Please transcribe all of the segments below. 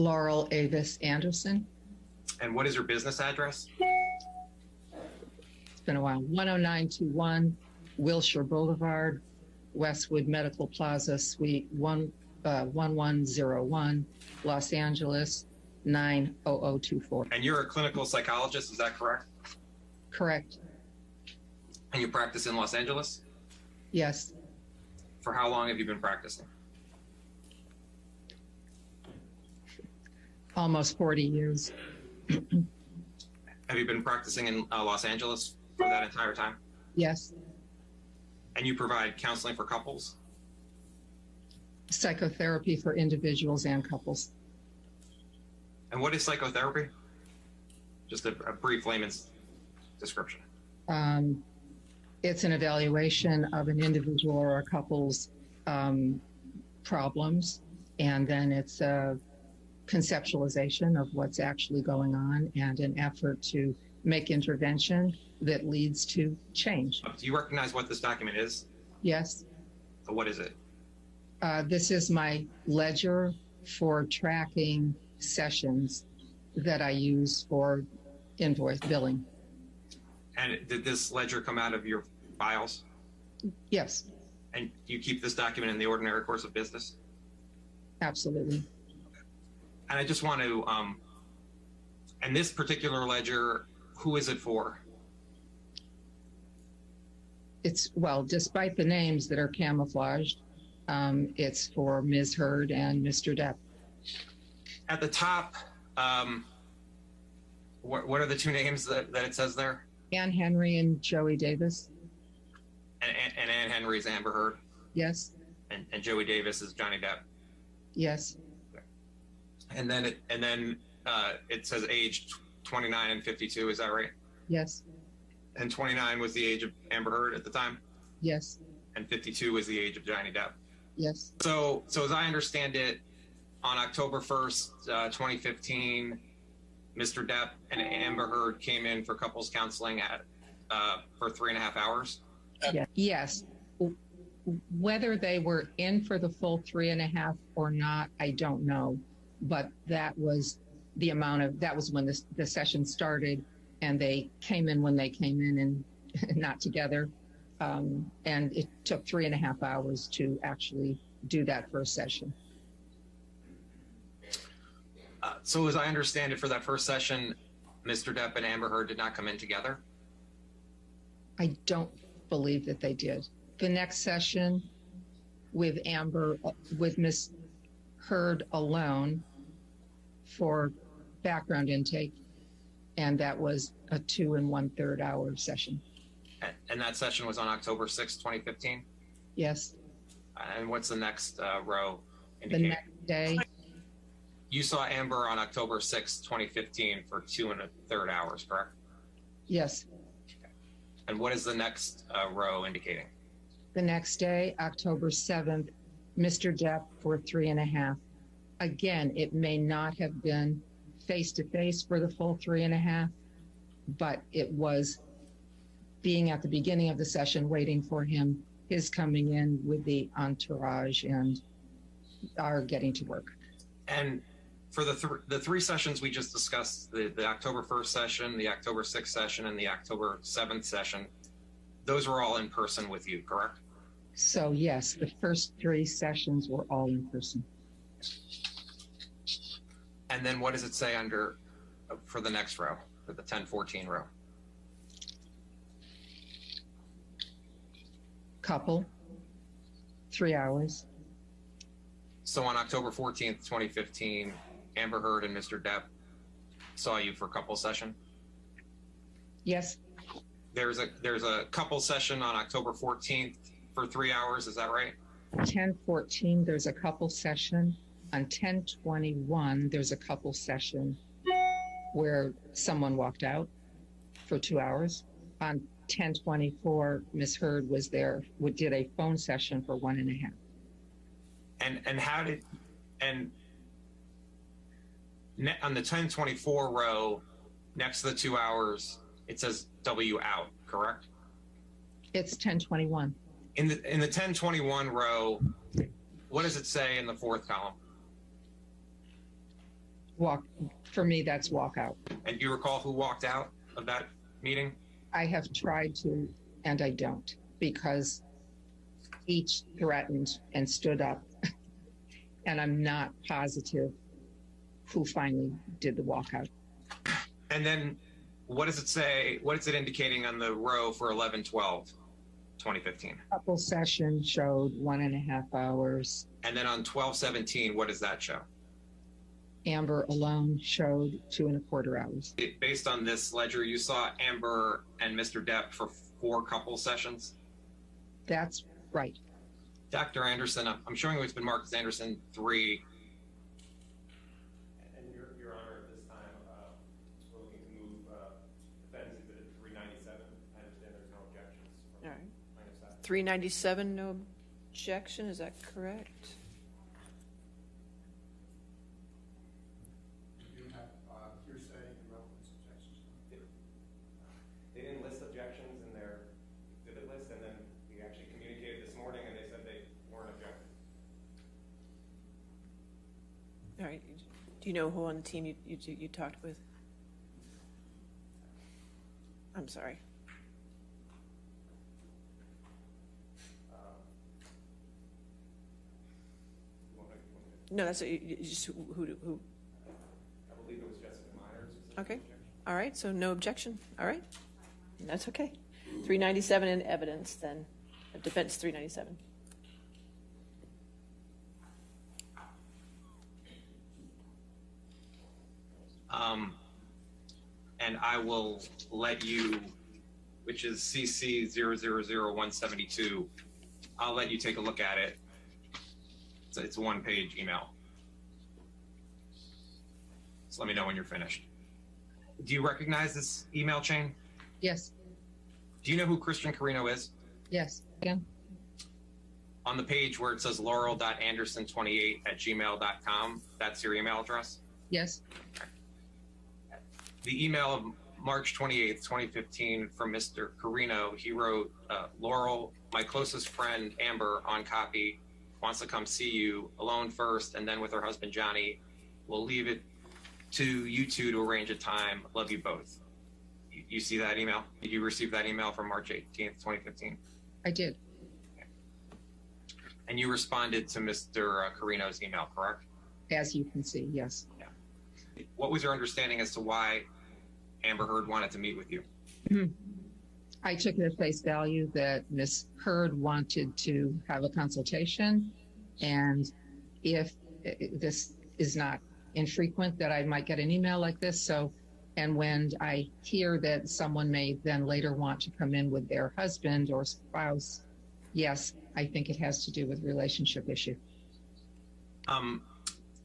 Laurel Avis Anderson. And what is your business address? It's been a while. 10921 Wilshire Boulevard, Westwood Medical Plaza, Suite 1101, Los Angeles 90024. And you're a clinical psychologist, is that correct? Correct. And you practice in Los Angeles? Yes. For how long have you been practicing? Almost 40 years. Have you been practicing in Los Angeles for that entire time? Yes. And you provide counseling for couples? Psychotherapy for individuals and couples. And what is psychotherapy? Just a brief layman's description. It's an evaluation of an individual or a couple's problems, and then it's a conceptualization of what's actually going on and an effort to make intervention that leads to change. Do you recognize what this document is? Yes. So what is it? This is my ledger for tracking sessions that I use for invoice billing. And did this ledger come out of your files? Yes. And do you keep this document in the ordinary course of business? Absolutely. And I just want to, and this particular ledger, who is it for? It's, well, despite the names that are camouflaged, it's for Ms. Heard and Mr. Depp. At the top, what are the two names that it says there? Ann Henry and Joey Davis. And Ann Henry is Amber Heard? Yes. And Joey Davis is Johnny Depp? Yes. And then it says age 29 and 52, is that right? Yes. And 29 was the age of Amber Heard at the time? Yes. And 52 was the age of Johnny Depp? Yes. So as I understand it, on October 1st, 2015, Mr. Depp and Amber Heard came in for couples counseling for 3.5 hours? Yes. Whether they were in for the full 3.5 or not, I don't know. But that was the amount of, that was when the session started, and they came in when they came in and not together. And it took 3.5 hours to actually do that first session. So as I understand it, for that first session, Mr. Depp and Amber Heard did not come in together? I don't believe that they did. The next session with Ms. Heard alone for background intake, and that was a 2 1/3 hour session. And that session was on October 6, 2015? Yes. And what's the next row indicated? The next day. You saw Amber on October 6, 2015 for 2 1/3 hours, correct? Yes. Okay. And what is the next row indicating? The next day, October 7th, Mr. Depp for 3.5. Again, it may not have been face-to-face for the full 3.5, but it was being at the beginning of the session, waiting for him, his coming in with the entourage and our getting to work. And for the three sessions we just discussed, the October 1st session, the October 6th session, and the October 7th session, those were all in person with you, correct? So yes, the first three sessions were all in person. And then what does it say under, for the next row, for the 10-14 row? Couple, 3 hours. So on October 14th, 2015, Amber Heard and Mr. Depp saw you for couple session? Yes. There's a couple session on October 14th for 3 hours, is that right? 10-14, there's a couple session. On 10-21, there's a couple session where someone walked out for 2 hours. On 10-24, Ms. Heard was there, did a phone session for 1.5. And how did, and on the 10-24 row, next to the 2 hours, it says W out, correct? It's 10-21. In the 10-21 row, what does it say in the fourth column? for me, that's walkout. And do you recall who walked out of that meeting? I have tried to, and I don't, because each threatened and stood up, and I'm not positive who finally did the walkout. And then what does it say? What is it indicating on the row for 11/12/2015? Couple session showed 1.5 hours. And then on 12/17, what does that show? Amber alone showed 2.25 hours. Based on this ledger, you saw Amber and Mr. Depp for 4 couple sessions? That's right. Dr. Anderson, I'm showing you it's been marked as Anderson 3. And Your Honor, at this time, we're looking to move defense exhibit 397. I understand there's no objections. All right. 397, no objection. Is that correct? You don't have hearsay and relevance objections. They didn't list objections in their exhibit list, and then we actually communicated this morning, and they said they weren't objecting. All right. Do you know who on the team you talked with? I'm sorry. No, that's just who. I believe it was Jessica Myers. Okay. All right. So no objection. All right. That's okay. 397 in evidence, then. Defense 397. And I will let you, which is CC 000172, I'll let you take a look at it. It's a one-page email. So let me know when you're finished. Do you recognize this email chain? Yes. Do you know who Christian Carino is? Yes. Yeah. On the page where it says laurel.anderson28@gmail.com, that's your email address? Yes. The email of March 28th, 2015 from Mr. Carino, he wrote, Laurel, my closest friend, Amber, on copy, wants to come see you alone first and then with her husband, Johnny. We'll leave it to you two to arrange a time. Love you both. You see that email? Did you receive that email from March 18th, 2015? I did. Okay. And you responded to Mr. Carino's email, correct? As you can see, yes. Yeah. What was your understanding as to why Amber Heard wanted to meet with you? I took it at face value that Ms. Heard wanted to have a consultation, and if this is not infrequent that I might get an email like this. So, and when I hear that someone may then later want to come in with their husband or spouse, yes, I think it has to do with relationship issue.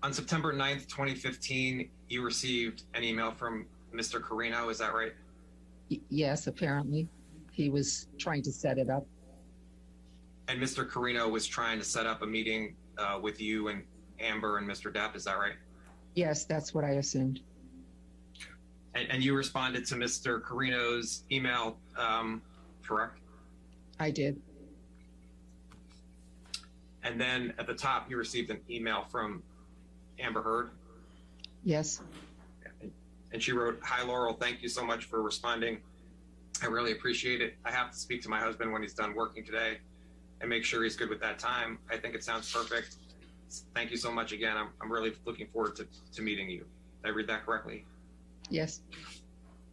On September 9th, 2015, you received an email from Mr. Carino, is that right? Yes, apparently. He was trying to set it up. And Mr. Carino was trying to set up a meeting with you and Amber and Mr. Depp, is that right? Yes, that's what I assumed. And you responded to Mr. Carino's email, correct? I did. And then at the top, you received an email from Amber Heard? Yes. And she wrote, hi, Laurel, thank you so much for responding. I really appreciate it. I have to speak to my husband when he's done working today and make sure he's good with that time. I think it sounds perfect. Thank you so much again. I'm really looking forward to meeting you. Did I read that correctly? Yes.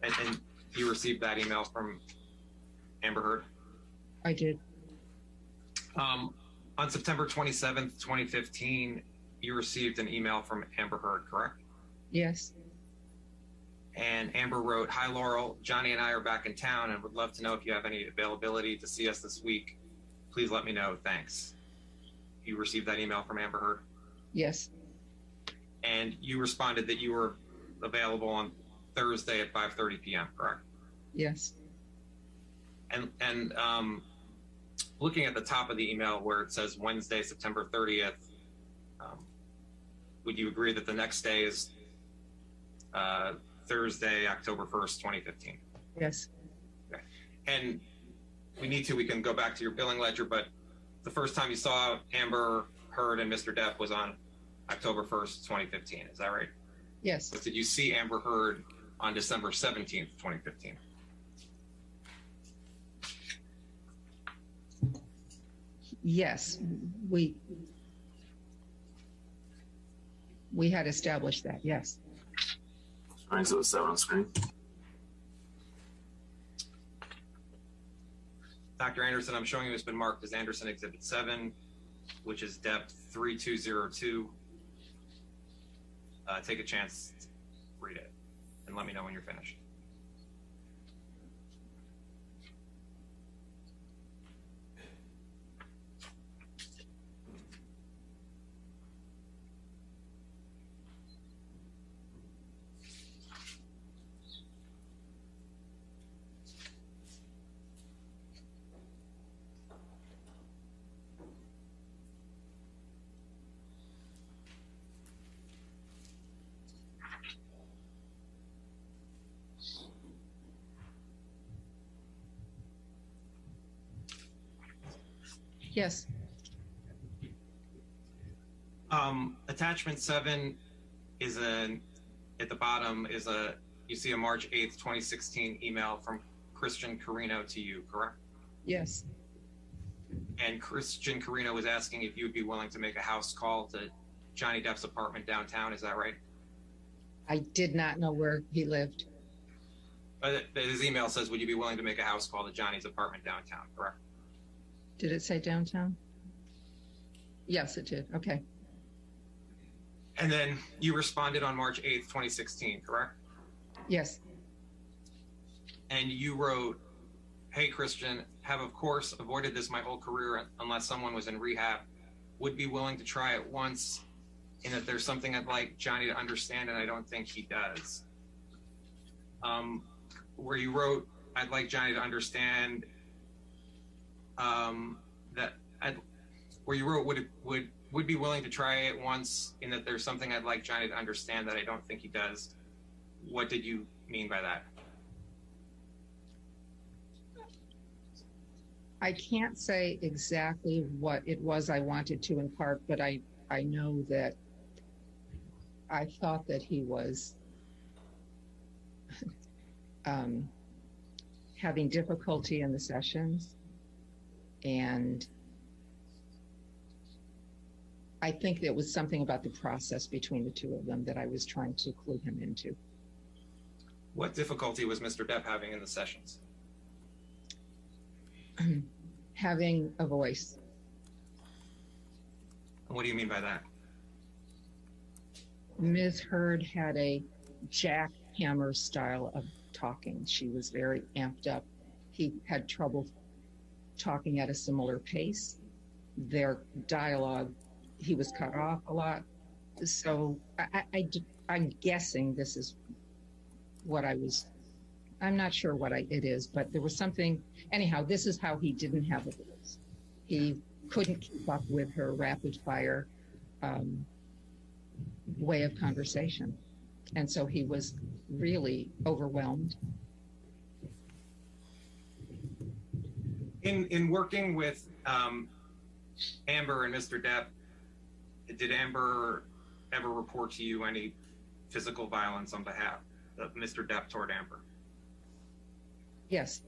And you received that email from Amber Heard? I did. On September 27th, 2015, you received an email from Amber Heard, correct? Yes. And Amber wrote, hi, Laurel, Johnny and I are back in town and would love to know if you have any availability to see us this week. Please let me know. Thanks. You received that email from Amber Heard? Yes. And you responded that you were available on Thursday at 5:30 p.m., correct? Yes. And looking at the top of the email where it says Wednesday, September 30th, would you agree that the next day is Thursday, October 1st, 2015? Yes. Okay. And we can go back to your billing ledger, but the first time you saw Amber Heard and Mr. Depp was on October 1st, 2015. Is that right? Yes. But did you see Amber Heard on December 17th, 2015? Yes, we had established that, yes. All right, so it's that on screen. Dr. Anderson, I'm showing you it's been marked as Anderson Exhibit 7, which is depth 3202. Take a chance, read it, and let me know when you're finished. Yes. Attachment 7 is at the bottom is you see a March 8th, 2016 email from Christian Carino to you, correct? Yes. And Christian Carino was asking if you'd be willing to make a house call to Johnny Depp's apartment downtown. Is that right? I did not know where he lived. His email says, would you be willing to make a house call to Johnny's apartment downtown, correct? Did it say downtown? Yes, it did. Okay. And then you responded on March 8th, 2016, correct? Yes. And you wrote, hey, Christian, have of course avoided this my whole career unless someone was in rehab, would be willing to try it once, and that there's something I'd like Johnny to understand and I don't think he does. Where you wrote, I'd like Johnny to understand where you wrote would be willing to try it once in that there's something I'd like Johnny to understand that I don't think he does. What did you mean by that? I can't say exactly what it was I wanted to impart, but I know that I thought that he was having difficulty in the sessions. And I think there was something about the process between the two of them that I was trying to clue him into. What difficulty was Mr. Depp having in the sessions? Having a voice. What do you mean by that? Ms. Heard had a jackhammer style of talking. She was very amped up. He had trouble talking at a similar pace. Their dialogue, he was cut off a lot. So I'm guessing this is what I was, I'm not sure what it is, but there was something, anyhow, this is how he didn't have a voice. He couldn't keep up with her rapid fire way of conversation. And so he was really overwhelmed. In working with Amber and Mr. Depp, did Amber ever report to you any physical violence on behalf of Mr. Depp toward Amber? Yes.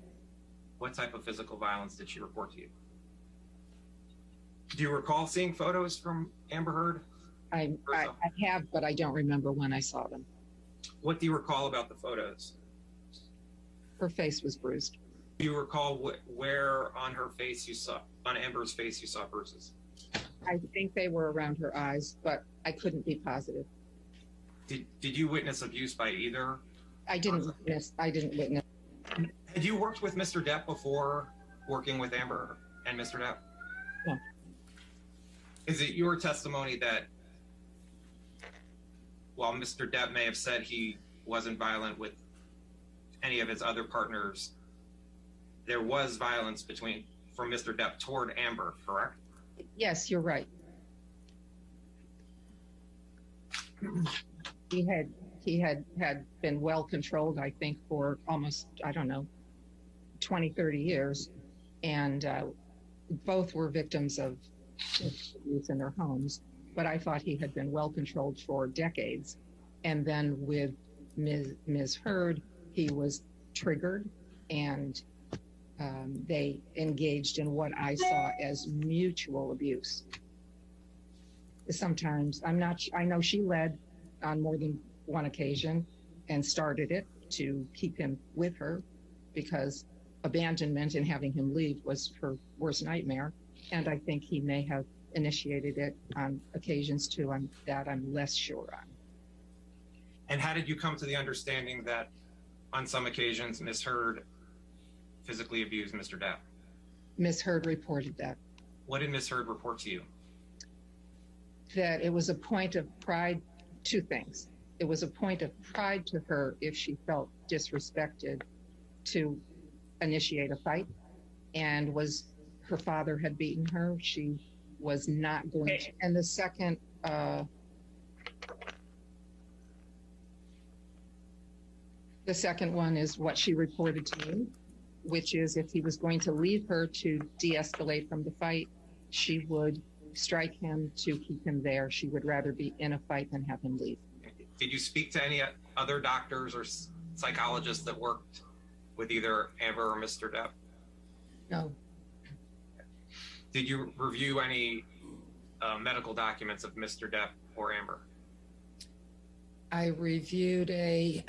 What type of physical violence did she report to you? Do you recall seeing photos from Amber Heard? I have, but I don't remember when I saw them. What do you recall about the photos? Her face was bruised. Do you recall where on her face you saw, on Amber's face you saw bruises? I think they were around her eyes, but I couldn't be positive. Did you witness abuse by either? I didn't witness. Had you worked with Mr. Depp before working with Amber and Mr. Depp? No. Is it your testimony that while Mr. Depp may have said he wasn't violent with any of his other partners, there was violence from Mr. Depp toward Amber, correct? Yes, you're right. He had been well controlled, I think, for almost, I don't know, 20, 30 years. And both were victims of abuse in their homes. But I thought he had been well controlled for decades. And then with Ms. Heard, he was triggered, and they engaged in what I saw as mutual abuse. Sometimes I know she led on more than one occasion and started it to keep him with her, because abandonment and having him leave was her worst nightmare. And I think he may have initiated it on occasions too, that I'm less sure on. And how did you come to the understanding that on some occasions Ms. Heard physically abused Mr. Depp? Ms. Heard reported that. What did Ms. Heard report to you? That it was a point of pride, two things. It was a point of pride to her if she felt disrespected to initiate a fight, and her father had beaten her. She was not going to. And the second, the second one is what she reported to me, which is if he was going to leave her to de-escalate from the fight, she would strike him to keep him there. She would rather be in a fight than have him leave. Did you speak to any other doctors or psychologists that worked with either Amber or Mr. Depp? No. Did you review any medical documents of Mr. Depp or Amber? I reviewed a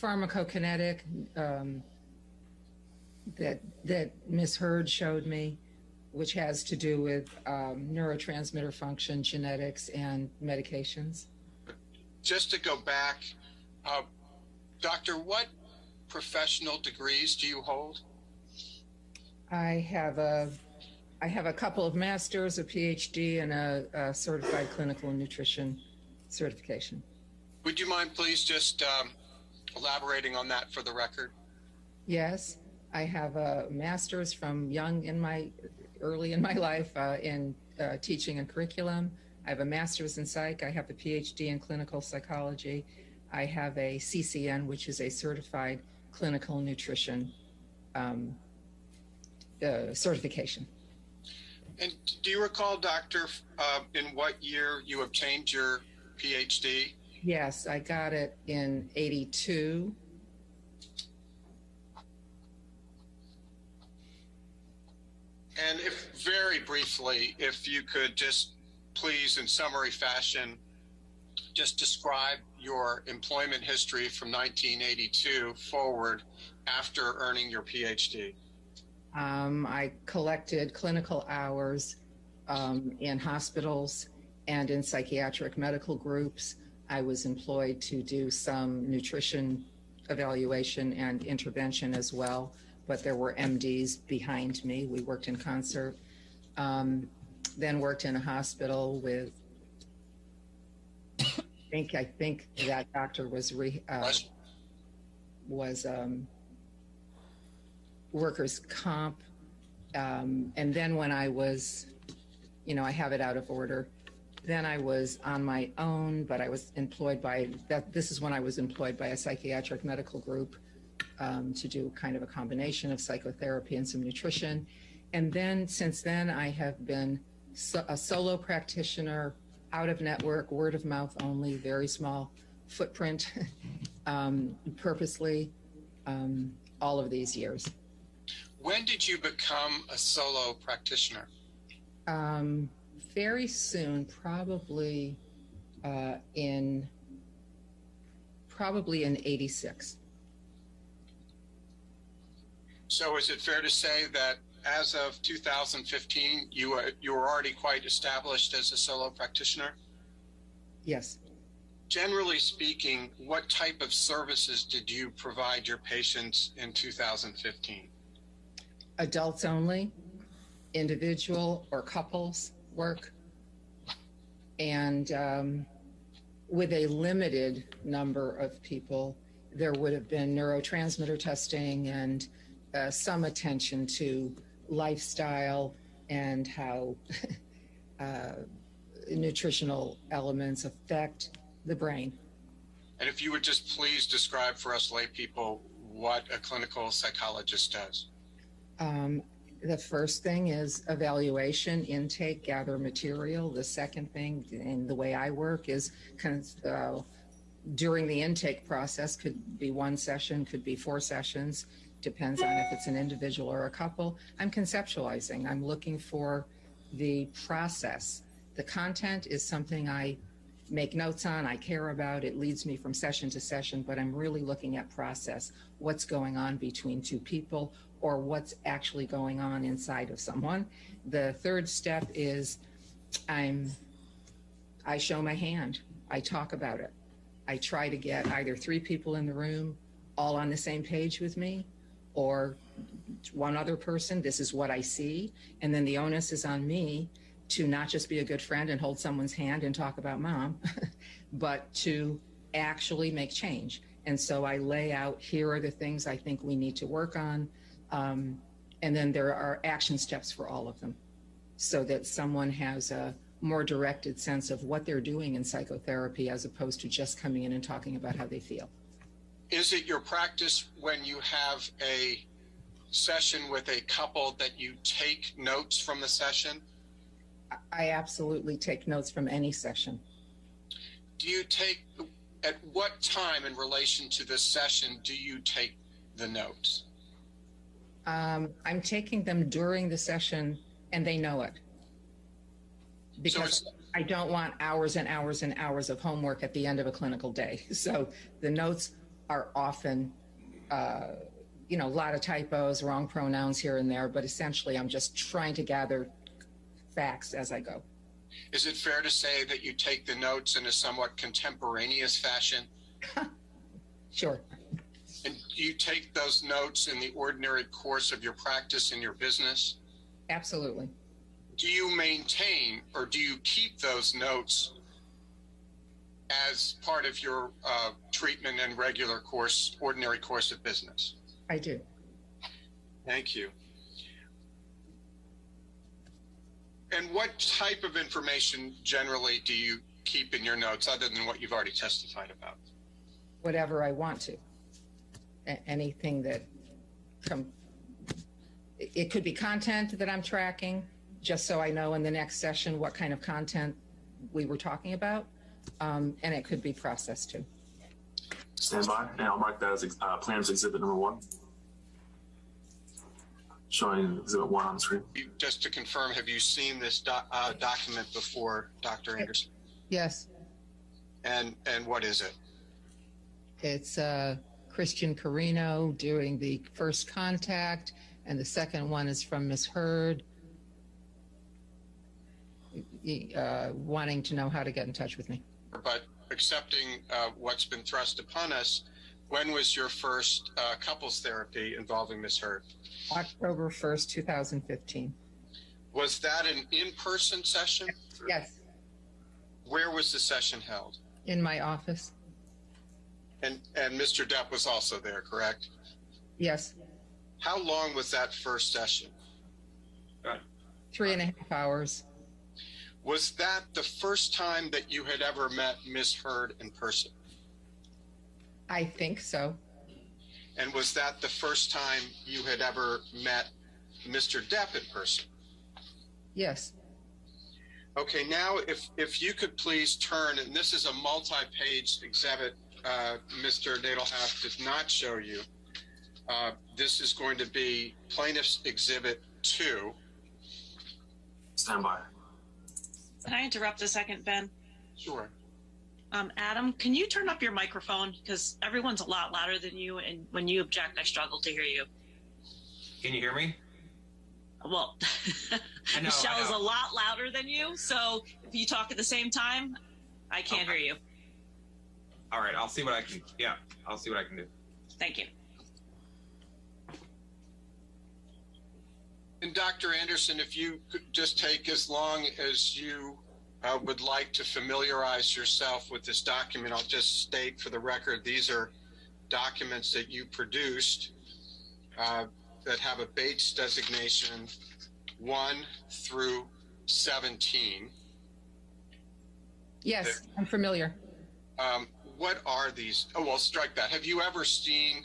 pharmacokinetic that Ms. Heard showed me, which has to do with neurotransmitter function, genetics, and medications. Just to go back, Doctor, what professional degrees do you hold? I have a couple of masters, a PhD, and a certified clinical nutrition certification. Would you mind please just elaborating on that for the record? Yes, I have a master's from early in my life in teaching and curriculum. I have a master's in psych. I have a PhD in clinical psychology. I have a CCN, which is a certified clinical nutrition certification. And do you recall, Doctor, in what year you obtained your PhD? Yes, I got it in 82. And if very briefly, if you could just please, in summary fashion, just describe your employment history from 1982 forward after earning your PhD. I collected clinical hours in hospitals and in psychiatric medical groups. I was employed to do some nutrition evaluation and intervention as well, but there were MDs behind me. We worked in concert, then worked in a hospital with, I think that doctor was workers' comp, and then when I was, I have it out of order, then I was on my own, but I was employed by, this is when I was employed by a psychiatric medical group to do kind of a combination of psychotherapy and some nutrition. And then since then I have been a solo practitioner, out of network, word of mouth only, very small footprint, purposely, all of these years. When did you become a solo practitioner? Very soon, probably in 86. So is it fair to say that as of 2015, you were already quite established as a solo practitioner? Yes. Generally speaking, what type of services did you provide your patients in 2015? Adults only, individual or couples work, and with a limited number of people. There would have been neurotransmitter testing and some attention to lifestyle and how nutritional elements affect the brain. And if you would just please describe for us lay people what a clinical psychologist does. The first thing is evaluation, intake, gather material. The second thing, and the way I work, is kind of during the intake process, could be one session, could be four sessions, depends on if it's an individual or a couple. I'm conceptualizing. I'm looking for the process. The content is something I make notes on, I care about, it leads me from session to session, but I'm really looking at process, what's going on between two people, or what's actually going on inside of someone. The third step is I show my hand, I talk about it. I try to get either three people in the room all on the same page with me, or one other person, this is what I see, and then the onus is on me to not just be a good friend and hold someone's hand and talk about mom, but to actually make change. And so I lay out, here are the things I think we need to work on. And then there are action steps for all of them, so that someone has a more directed sense of what they're doing in psychotherapy, as opposed to just coming in and talking about how they feel. Is it your practice, when you have a session with a couple, that you take notes from the session? I absolutely take notes from any session. Do you take, at what time in relation to this session do you take the notes? I'm taking them during the session, and they know it, because I don't want hours and hours and hours of homework at the end of a clinical day. So the notes are often, you know, a lot of typos, wrong pronouns here and there, but essentially I'm just trying to gather facts as I go. Is it fair to say that you take the notes in a somewhat contemporaneous fashion? Sure. And do you take those notes in the ordinary course of your practice in your business? Absolutely. Do you maintain, or do you keep those notes as part of your treatment and regular course, ordinary course of business? I do. Thank you. And what type of information generally do you keep in your notes, other than what you've already testified about? Whatever I want to. Anything that it could be content that I'm tracking, just so I know in the next session what kind of content we were talking about, and it could be process too. Stand by, and I'll mark that as plans exhibit number 1. Showing exhibit 1 on the screen. Just to confirm, have you seen this document before, Dr. Anderson? Yes. And what is it? It's Christian Carino doing the first contact, and the second one is from Ms. Heard, wanting to know how to get in touch with me. But accepting what's been thrust upon us, when was your first couples therapy involving Ms. Heard? October 1st, 2015. Was that an in-person session? Yes. Where was the session held? In my office. And Mr. Depp was also there, correct? Yes. How long was that first session? 3.5 hours. Was that the first time that you had ever met Ms. Heard in person? I think so. And was that the first time you had ever met Mr. Depp in person? Yes. Okay, now if you could please turn, and this is a multi-page exhibit Mr. Nadelhoff did not show you. This is going to be Plaintiff's Exhibit 2. Stand by. Can I interrupt a second, Ben? Sure. Adam, can you turn up your microphone? Because everyone's a lot louder than you, and when you object, I struggle to hear you. Can you hear me? Well, I know, Michelle is a lot louder than you, so if you talk at the same time, I can't hear you. All right, I'll see what I can, I'll see what I can do. Thank you. And Dr. Anderson, if you could just take as long as you would like to familiarize yourself with this document. I'll just state for the record, these are documents that you produced that have a Bates designation 1 through 17. Yes, I'm familiar. What are these? Oh, well, strike that. Have you ever seen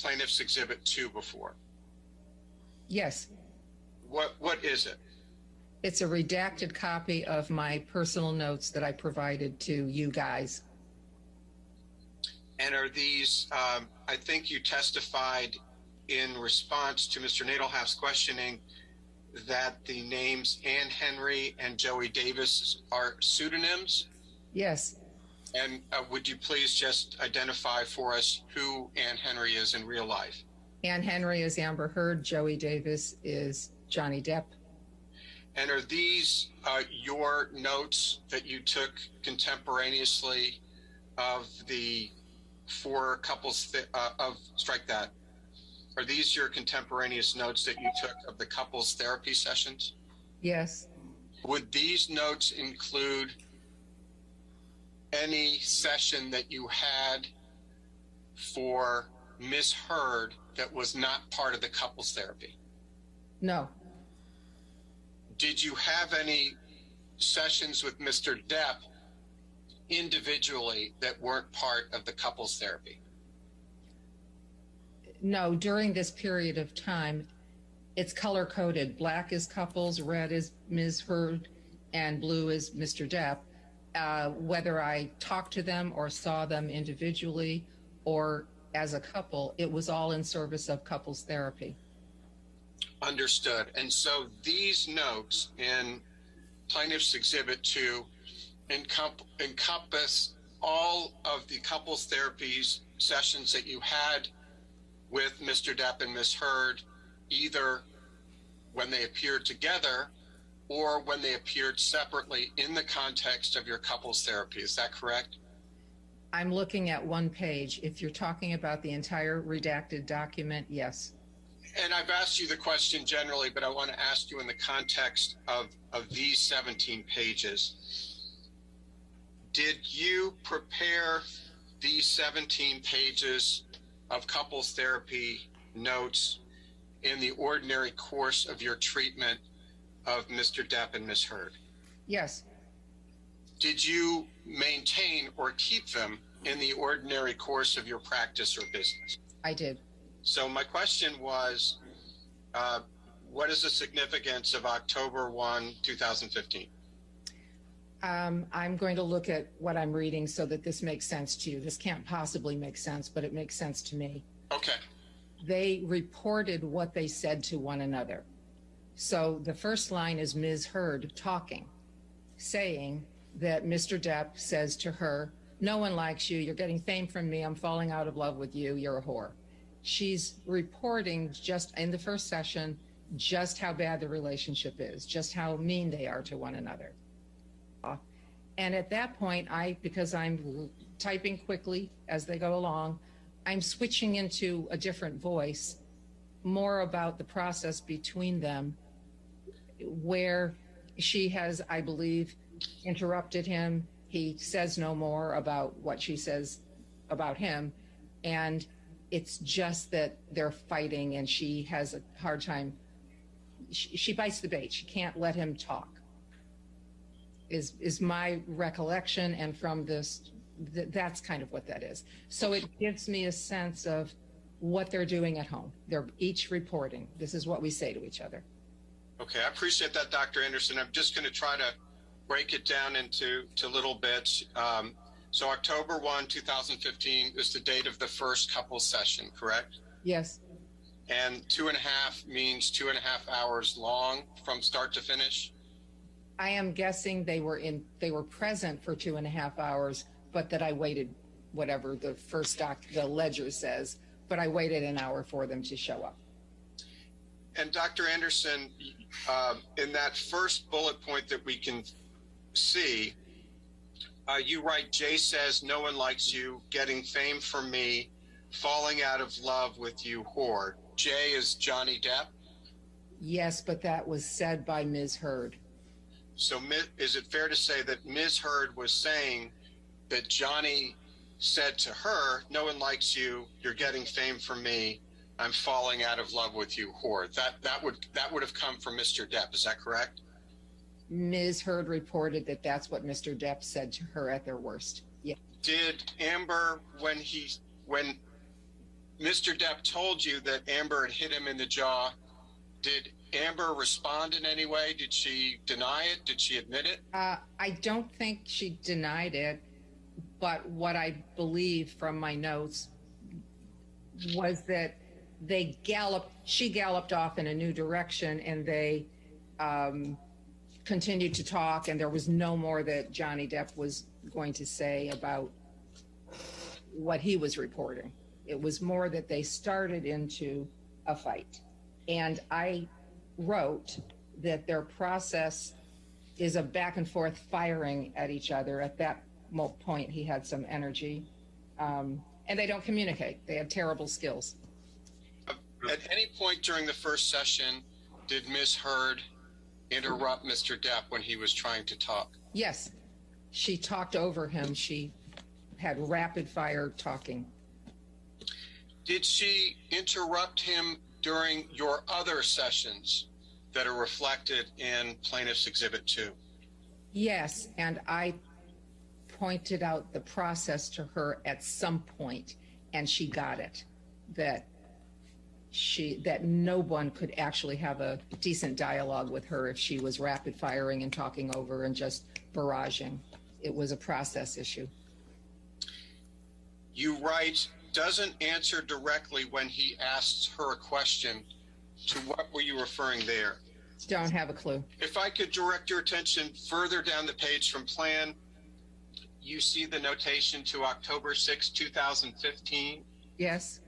Plaintiff's Exhibit 2 before? Yes. What is it? It's a redacted copy of my personal notes that I provided to you guys. And are these, I think you testified in response to Mr. Nadelhoff's questioning that the names Ann Henry and Joey Davis are pseudonyms? Yes. And would you please just identify for us who Ann Henry is in real life? Ann Henry is Amber Heard. Joey Davis is Johnny Depp. And are these your notes that you took contemporaneously of the four couples Are these your contemporaneous notes that you took of the couples therapy sessions? Yes. Would these notes include any session that you had for Ms. Heard that was not part of the couples therapy? No. Did you have any sessions with Mr. Depp individually that weren't part of the couples therapy? No, during this period of time, it's color-coded. Black is couples, red is Ms. Heard, and blue is Mr. Depp. Whether I talked to them or saw them individually or as a couple, it was all in service of couples therapy. Understood. And so these notes in Plaintiff's Exhibit 2 encompass all of the couples therapy sessions that you had with Mr. Depp and Ms. Heard, either when they appeared together or when they appeared separately in the context of your couples therapy. Is that correct? I'm looking at one page. If you're talking about the entire redacted document, yes. And I've asked you the question generally, but I want to ask you in the context of these 17 pages. Did you prepare these 17 pages of couples therapy notes in the ordinary course of your treatment of Mr. Depp and Ms. Heard? Yes. Did you maintain or keep them in the ordinary course of your practice or business? I did. So my question was, what is the significance of October 1, 2015? I'm going to look at what I'm reading so that this makes sense to you. This can't possibly make sense, but it makes sense to me. Okay. They reported what they said to one another. So the first line is Ms. Heard talking, saying that Mr. Depp says to her, "No one likes you. You're getting fame from me. I'm falling out of love with you. You're a whore." She's reporting just in the first session just how bad the relationship is, just how mean they are to one another. And at that point, because I'm typing quickly as they go along, I'm switching into a different voice, more about the process between them, where she has, I believe, interrupted him. He says no more about what she says about him. And it's just that they're fighting and she has a hard time. She bites the bait. She can't let him talk. Is my recollection, and from this, that's kind of what that is. So it gives me a sense of what they're doing at home. They're each reporting. This is what we say to each other. Okay, I appreciate that, Dr. Anderson. I'm just going to try to break it down into little bits. So October 1, 2015 is the date of the first couple session, correct? Yes. And 2.5 means 2.5 hours long from start to finish? I am guessing they were present for 2.5 hours, but that I waited, whatever the first the ledger says, but I waited an hour for them to show up. And Dr. Anderson, in that first bullet point that we can see, you write, "Jay says, no one likes you, getting fame from me, falling out of love with you, whore." Jay is Johnny Depp? Yes, but that was said by Ms. Heard. So is it fair to say that Ms. Heard was saying that Johnny said to her, "No one likes you, you're getting fame from me, I'm falling out of love with you, whore"? That would have come from Mr. Depp, is that correct? Ms. Heard reported that that's what Mr. Depp said to her at their worst. Yeah. Did Amber, when Mr. Depp told you that Amber had hit him in the jaw, Did Amber respond in any way? Did she deny it? Did she admit it? I don't think she denied it, but what I believe from my notes was that she galloped off in a new direction, and they continued to talk, and there was no more that Johnny Depp was going to say about what he was reporting. It was more that they started into a fight. And I wrote that their process is a back and forth firing at each other. At that point, he had some energy. And they don't communicate. They have terrible skills. At any point during the first session, did Ms. Heard interrupt Mr. Depp when he was trying to talk? Yes. She talked over him. She had rapid fire talking. Did she interrupt him during your other sessions that are reflected in Plaintiff's Exhibit 2? Yes, and I pointed out the process to her at some point, and she got it, that no one could actually have a decent dialogue with her if she was rapid firing and talking over and just barraging. It was a process issue. You write, doesn't answer directly when he asks her a question. To what were you referring there? Don't have a clue. If I could direct your attention further down the page from plan, you see the notation to October 6, 2015? Yes.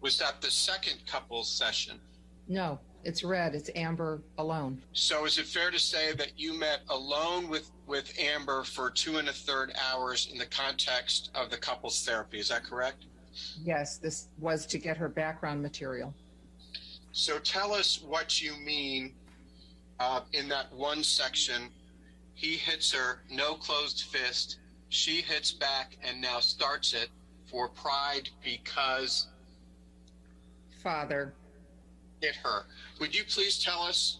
Was that the second couple's session? No, it's red. It's Amber alone. So is it fair to say that you met alone with Amber for 2 1/3 hours in the context of the couple's therapy? Is that correct? Yes, this was to get her background material. So tell us what you mean in that one section. He hits her, no closed fist. She hits back and now starts it for pride because... Father. Hit her. Would you please tell us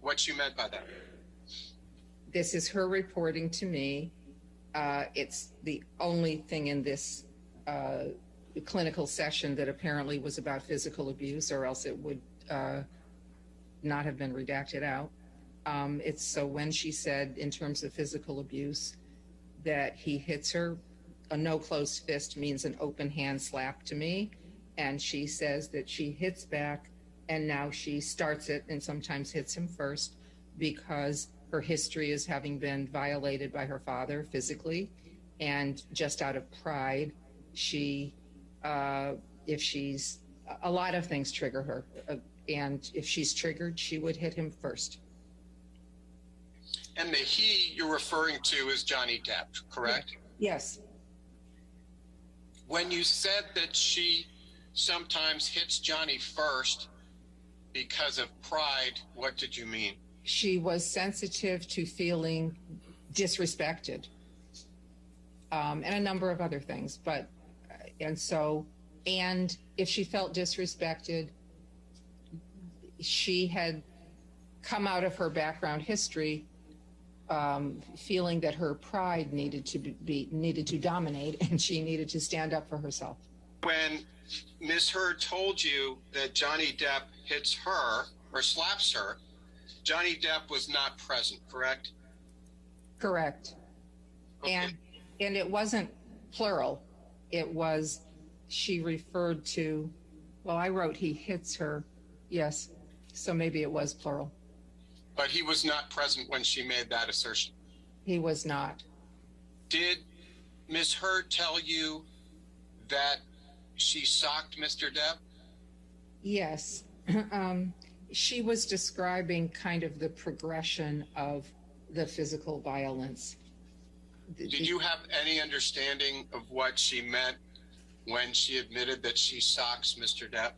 what you meant by that? This is her reporting to me. It's the only thing in this clinical session that apparently was about physical abuse, or else it would not have been redacted out. It's so when she said in terms of physical abuse that he hits her, a no closed fist means an open hand slap to me, and she says that she hits back and now she starts it and sometimes hits him first because her history is having been violated by her father physically, and just out of pride she, if she's, a lot of things trigger her, and if she's triggered, she would hit him first. And the he you're referring to is Johnny Depp, correct? Yes. When you said that she sometimes hits Johnny first because of pride, what did you mean? She was sensitive to feeling disrespected, and a number of other things, but and if she felt disrespected, she had come out of her background history feeling that her pride needed to dominate, and she needed to stand up for herself. When Ms. Heard told you that Johnny Depp hits her or slaps her, Johnny Depp was not present, correct? Correct. Okay. And it wasn't plural. It was, she referred to, well, I wrote he hits her. Yes. So maybe it was plural. But he was not present when she made that assertion. He was not. Did Ms. Heard tell you that she socked Mr. Depp? Yes. She was describing kind of the progression of the physical violence. Did you have any understanding of what she meant when she admitted that she socks Mr. Depp?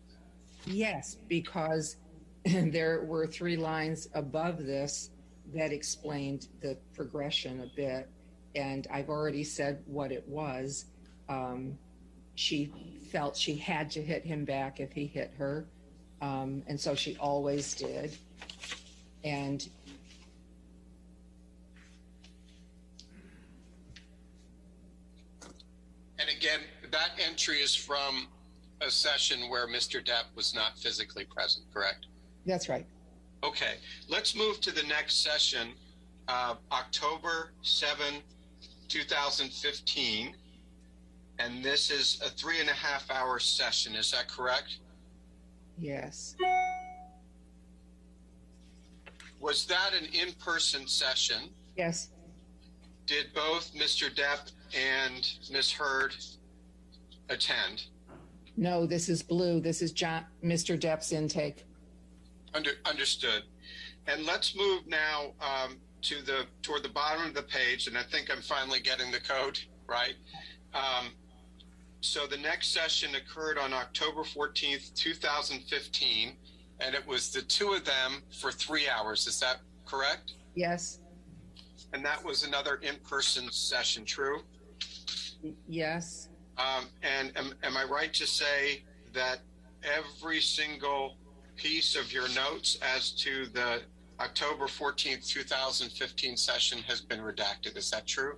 Yes, because there were 3 lines above this that explained the progression a bit, and I've already said what it was. She felt she had to hit him back if he hit her, and so she always did. And again, that entry is from a session where Mr. Depp was not physically present, correct? That's right. Okay, let's move to the next session, October 7, 2015. And this is a 3.5 hour session. Is that correct? Yes. Was that an in-person session? Yes. Did both Mr. Depp and Ms. Heard attend? No, this is Blue. This is Mr. Depp's intake. Understood. And let's move now toward the bottom of the page, and I think I'm finally getting the code right. So the next session occurred on October 14th, 2015, and it was the two of them for 3 hours. Is that correct? Yes. And that was another in-person session, true? Yes. And am I right to say that every single piece of your notes as to the October 14th, 2015 session has been redacted? Is that true?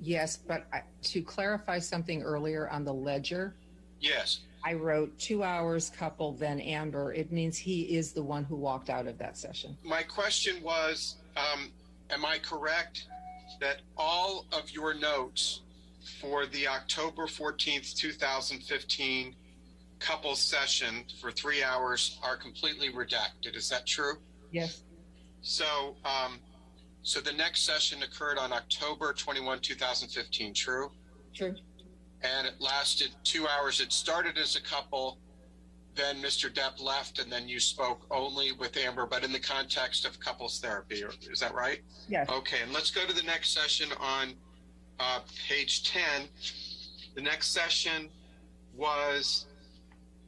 Yes, but to clarify something earlier on the ledger. Yes. I wrote 2 hours coupled, then Amber. It means he is the one who walked out of that session. My question was, am I correct that all of your notes for the October 14th, 2015 couple session for 3 hours are completely redacted? Is that true? Yes. So, so the next session occurred on October 21, 2015, true? True. And it lasted 2 hours. It started as a couple, then Mr. Depp left, and then you spoke only with Amber, but in the context of couples therapy. Is that right? Yes. Okay, and let's go to the next session on page 10. The next session was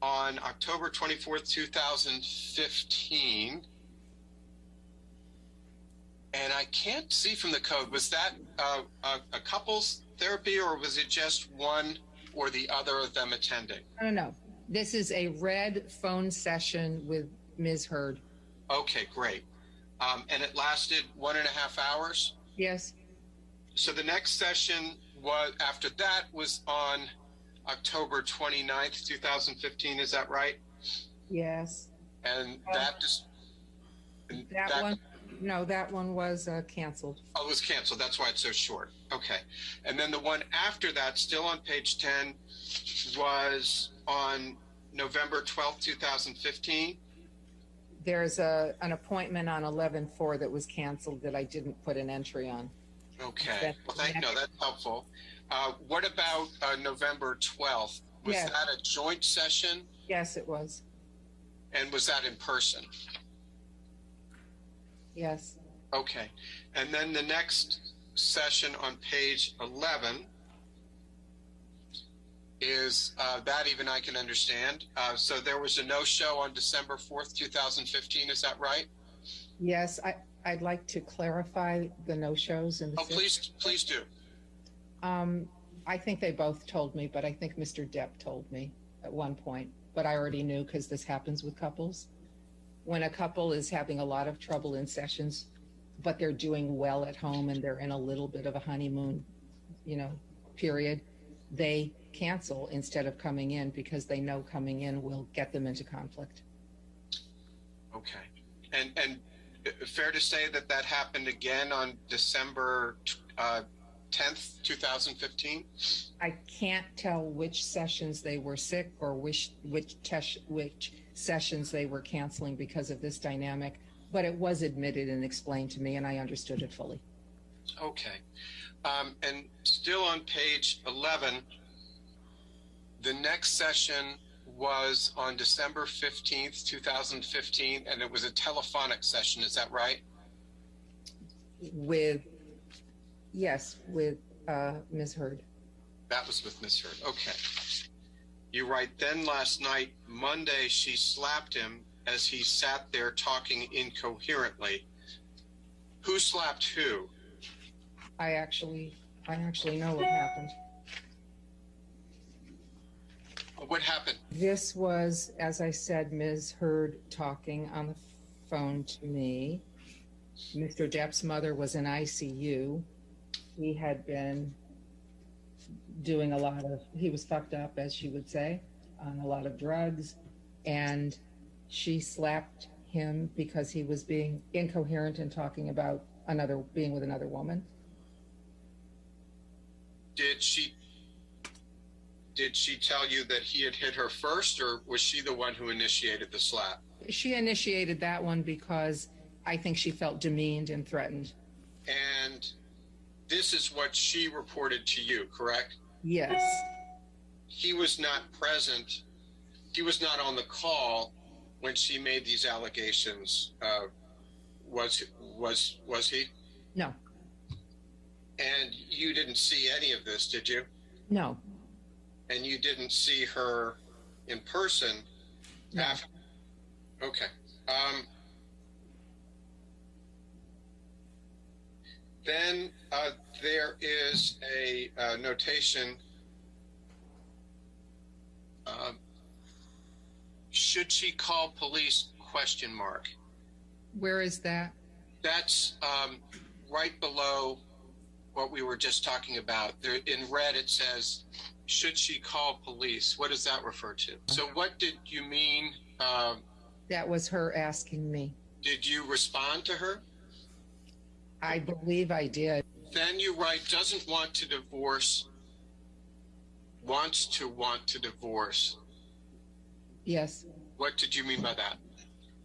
on October 24th, 2015. And I can't see from the code, was that a couples therapy, or was it just one or the other of them attending? No. This is a red phone session with Ms. Heard. Okay, great. And it lasted 1.5 hours? Yes. So the next session was after that was on October 29th, 2015. Is that right? Yes. And that one. No, that one was canceled. Oh, it was canceled. That's why it's so short. Okay. And then the one after that, still on page 10, was on November 12th, 2015. There's an appointment on 11-4 that was canceled that I didn't put an entry on. Okay. Well, that's helpful. What about November 12th? Was that a joint session? Yes, it was. And was that in person? Yes. Okay. And then the next session on page 11 is that even I can understand. So there was a no-show on December 4th, 2015. Is that right? Yes. I'd like to clarify the no-shows. Oh, please do. I think they both told me, but I think Mr. Depp told me at one point. But I already knew because this happens with couples. When a couple is having a lot of trouble in sessions, but they're doing well at home and they're in a little bit of a honeymoon, period, they cancel instead of coming in because they know coming in will get them into conflict. Okay. And fair to say that happened again on December 10th, 2015? I can't tell which sessions they were sick or which sessions they were canceling because of this dynamic, but it was admitted and explained to me, and I understood it fully. Okay. And still on page 11, the next session was on December 15th, 2015, and it was a telephonic session. Is that right? Yes, with Ms. Heard. That was with Ms. Heard. Okay. You write, then last night, Monday, she slapped him as he sat there talking incoherently. Who slapped who? I actually know what happened. What happened? This was, as I said, Ms. Heard talking on the phone to me. Mr. Depp's mother was in ICU. He had been doing he was fucked up, as she would say, on a lot of drugs, and she slapped him because he was being incoherent and talking about another, being with another woman? Did she tell you that he had hit her first, or was she the one who initiated the slap? She initiated that one because I think she felt demeaned and threatened. And this is what she reported to you, correct? Yes. He was not present. He was not on the call when she made these allegations. Was he? No. And you didn't see any of this, did you? No. And you didn't see her in person? No. After? Okay. Then there is a notation. Should she call police? Question mark. Where is that? That's right below what we were just talking about. There, in red, it says, should she call police? What does that refer to? So what did you mean? That was her asking me. Did you respond to her? I believe I did. Then you write, doesn't want to divorce, wants to want to divorce. Yes. What did you mean by that?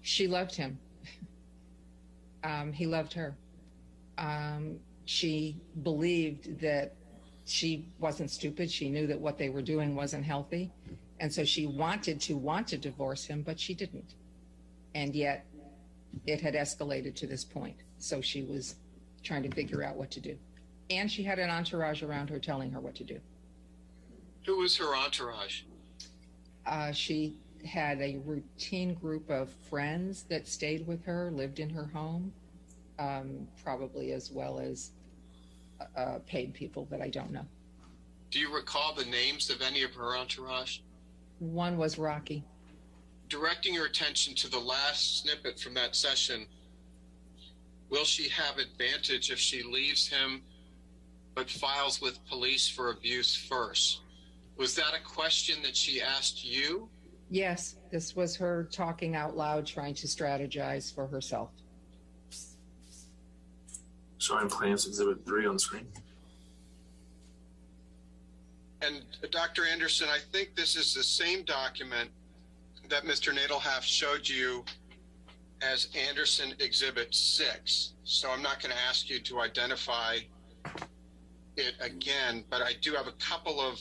She loved him. He loved her. She believed that she wasn't stupid. She knew that what they were doing wasn't healthy. And so she wanted to divorce him, but she didn't. And yet it had escalated to this point. So she was trying to figure out what to do. And she had an entourage around her telling her what to do. Who was her entourage? She had a routine group of friends that stayed with her, lived in her home, probably as well as paid people that I don't know. Do you recall the names of any of her entourage? One was Rocky. Directing your attention to the last snippet from that session, will she have advantage if she leaves him but files with police for abuse first? Was that a question that she asked you? Yes, this was her talking out loud, trying to strategize for herself. Showing Plaintiff's Exhibit 3 on the screen. And Dr. Anderson, I think this is the same document that Mr. Nadelhoff showed you as Anderson Exhibit 6. So I'm not going to ask you to identify it again, but I do have a couple of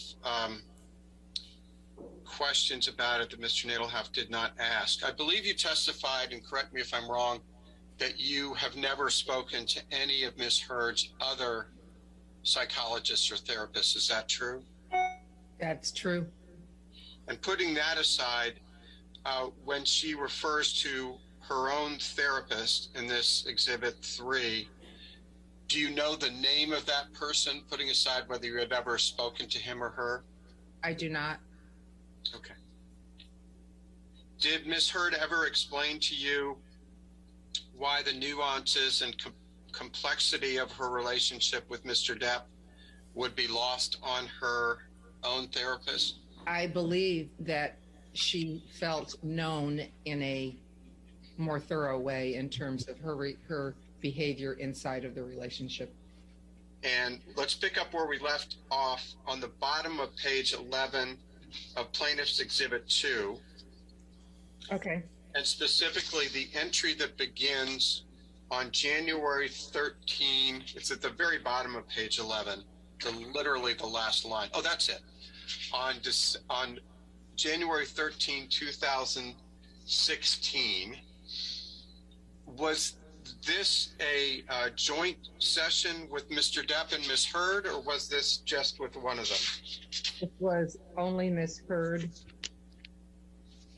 questions about it that Mr. Nadelhoff did not ask. I believe you testified, and correct me if I'm wrong, that you have never spoken to any of Ms. Heard's other psychologists or therapists. Is that true? That's true. And putting that aside, when she refers to her own therapist in this Exhibit 3, do you know the name of that person, putting aside whether you had ever spoken to him or her? I do not. Okay. Did Ms. Heard ever explain to you why the nuances and complexity of her relationship with Mr. Depp would be lost on her own therapist? I believe that she felt known in a more thorough way in terms of her behavior inside of the relationship. And let's pick up where we left off on the bottom of page 11 of Plaintiff's Exhibit 2. Okay. And specifically the entry that begins on January 13, it's at the very bottom of page 11, literally the last line. Oh, that's it. On January 13, 2016, was this a joint session with Mr. Depp and Ms. Heard, or was this just with one of them? It was only Ms. Heard.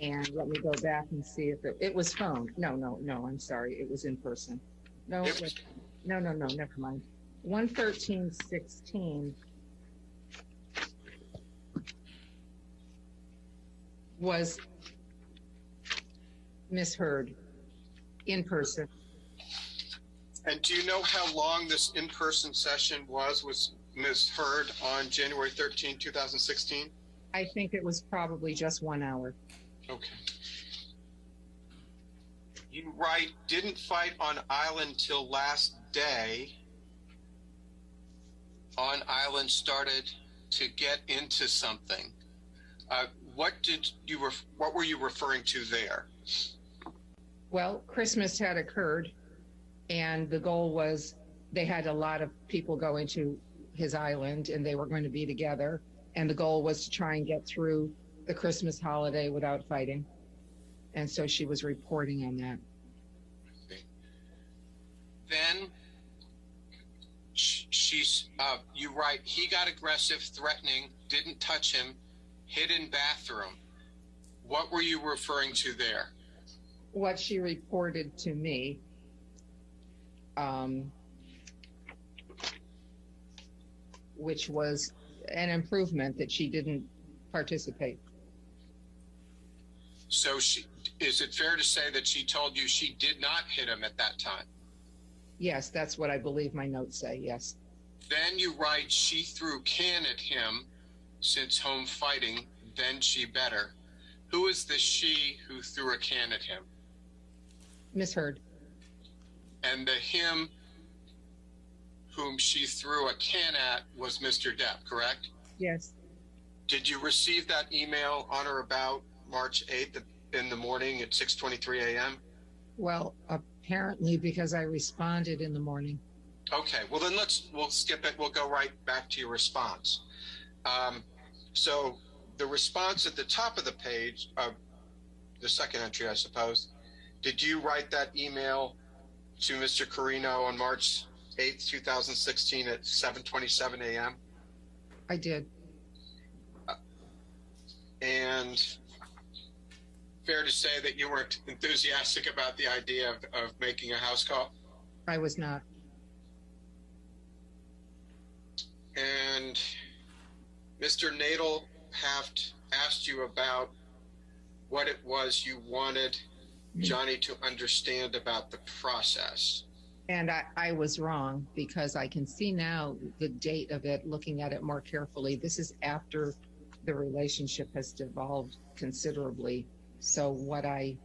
And let me go back and see if it was phone. No, I'm sorry. It was in person. No, it was, no, never mind. 1/13/16 was Ms. Heard in person. And do you know how long this in-person session was with Ms. Heard on January 13, 2016? I think it was probably just 1 hour. Okay. You right, didn't fight on island till last day. On island started to get into something. What were you referring to there? Well, Christmas had occurred, and the goal was they had a lot of people go into his island, and they were going to be together. And the goal was to try and get through the Christmas holiday without fighting. And so she was reporting on that. Okay. Then you're right, he got aggressive, threatening, didn't touch him, hid in bathroom. What were you referring to there? What she reported to me. Which was an improvement that she didn't participate. So is it fair to say that she told you she did not hit him at that time? Yes, that's what I believe my notes say, yes. Then you write, she threw can at him since home fighting, then she better. Who is the she who threw a can at him? Miss Heard. And the him whom she threw a can at was Mr. Depp, correct? Yes. Did you receive that email on or about March 8th in the morning at 6:23 a.m.? Well, apparently, because I responded in the morning. Okay, well then we'll skip it. We'll go right back to your response. So the response at the top of the page, the second entry, I suppose, did you write that email to Mr. Carino on March 8th, 2016 at 7:27 a.m.? I did. And fair to say that you weren't enthusiastic about the idea of making a house call? I was not. And Mr. Nadelhaft asked you about what it was you wanted Johnny to understand about the process. And I was wrong, because I can see now the date of it, looking at it more carefully. This is after the relationship has devolved considerably. So what I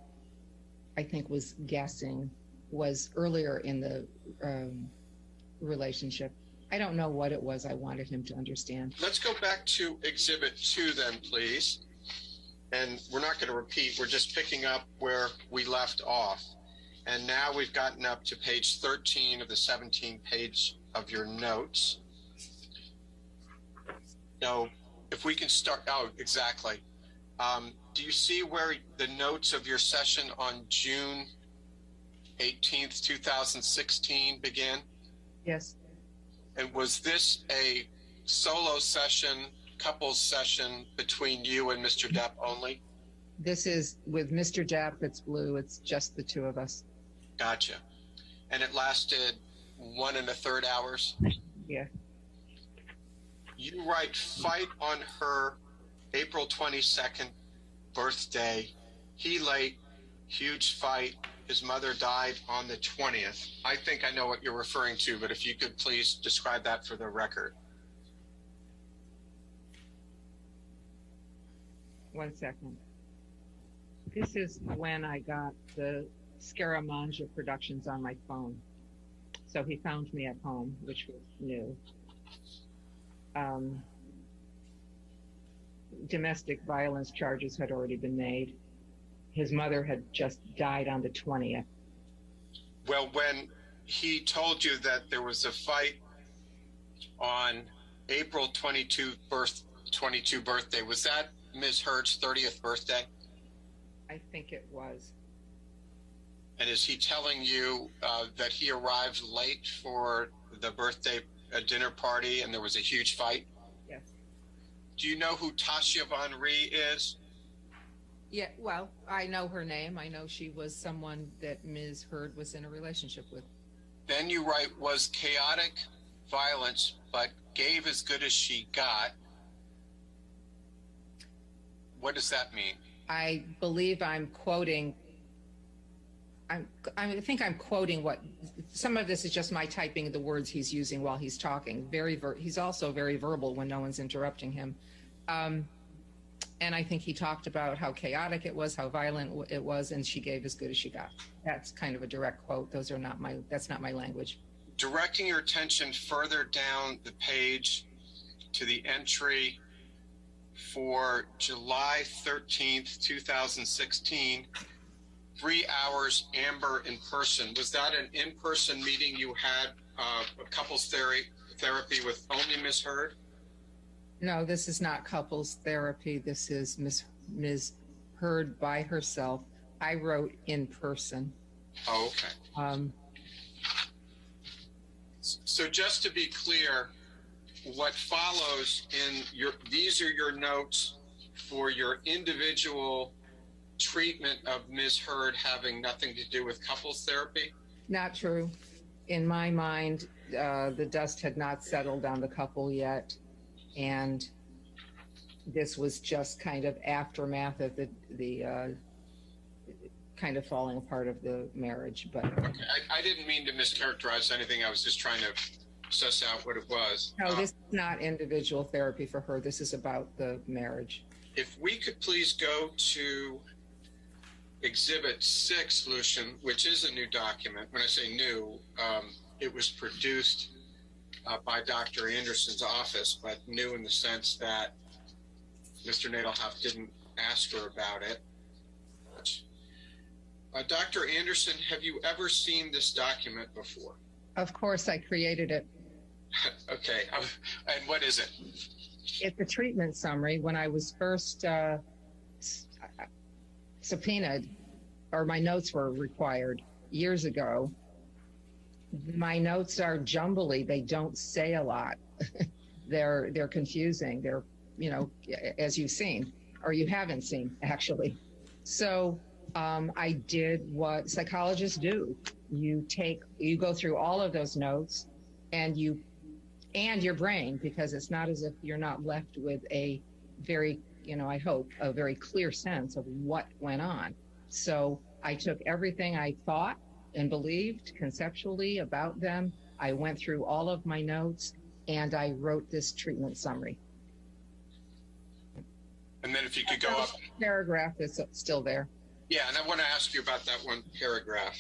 think was guessing was earlier in the relationship. I don't know what it was I wanted him to understand. Let's go back to Exhibit 2 then, please. And we're not going to repeat. We're just picking up where we left off. And now we've gotten up to page 13 of the 17 page of your notes. Now, if we can start out, exactly. Do you see where the notes of your session on June 18th, 2016 began? Yes. And was this a solo session, couples session between you and Mr. Depp only? This is with Mr. Depp, it's blue, it's just the two of us. Gotcha. And it lasted 1 1/3 hours? Yeah. You write, fight on her April 22nd birthday. He late, huge fight. His mother died on the 20th. I think I know what you're referring to, but if you could please describe that for the record. One second. This is when I got the Scaramanga Productions on my phone. So he found me at home, which was new. Domestic violence charges had already been made. His mother had just died on the 20th. Well, when he told you that there was a fight on April 22 birthday, was that Ms. Heard's 30th birthday? I think it was. And is he telling you that he arrived late for the birthday dinner party and there was a huge fight? Yes. Do you know who Tasha Von Rhee is? Yeah, well, I know her name. I know she was someone that Ms. Heard was in a relationship with. Then you write, was chaotic violence, but gave as good as she got. What does that mean? I believe I'm quoting. I think I'm quoting what some of this is just my typing of the words he's using while he's talking. He's also very verbal when no one's interrupting him. And I think he talked about how chaotic it was, how violent it was, and she gave as good as she got. That's kind of a direct quote. Those are not my, that's not my language. Directing your attention further down the page to the entry for July 13th, 2016, 3 hours Amber in person. Was that an in-person meeting you had, a couples therapy with only Ms. Heard? No, this is not couples therapy. This is Ms. Heard by herself. I wrote in person. Oh, okay. So just to be clear, what follows in your, these are your notes for your individual treatment of Ms. Heard having nothing to do with couples therapy? Not true. In my mind, the dust had not settled on the couple yet. And this was just kind of aftermath of the kind of falling apart of the marriage. But okay. I didn't mean to mischaracterize anything. I was just trying to suss out what it was. No, this is not individual therapy for her. This is about the marriage. If we could please go to Exhibit 6, Lucian, which is a new document. When I say new, it was produced by Dr. Anderson's office, but new in the sense that Mr. Nadelhoff didn't ask her about it. Dr. Anderson, have you ever seen this document before? Of course, I created it. Okay, and what is it? It's a treatment summary. When I was first subpoenaed, or my notes were required years ago, my notes are jumbly. They don't say a lot. They're confusing. They're, you know, as you've seen, or you haven't seen, actually. So I did what psychologists do. You go through all of those notes, and you, and your brain, because it's not as if you're not left with a very, you know, I hope, a very clear sense of what went on. So I took everything I thought and believed conceptually about them. I went through all of my notes and I wrote this treatment summary. And then if you could go up. Paragraph is still there. Yeah, and I want to ask you about that one paragraph.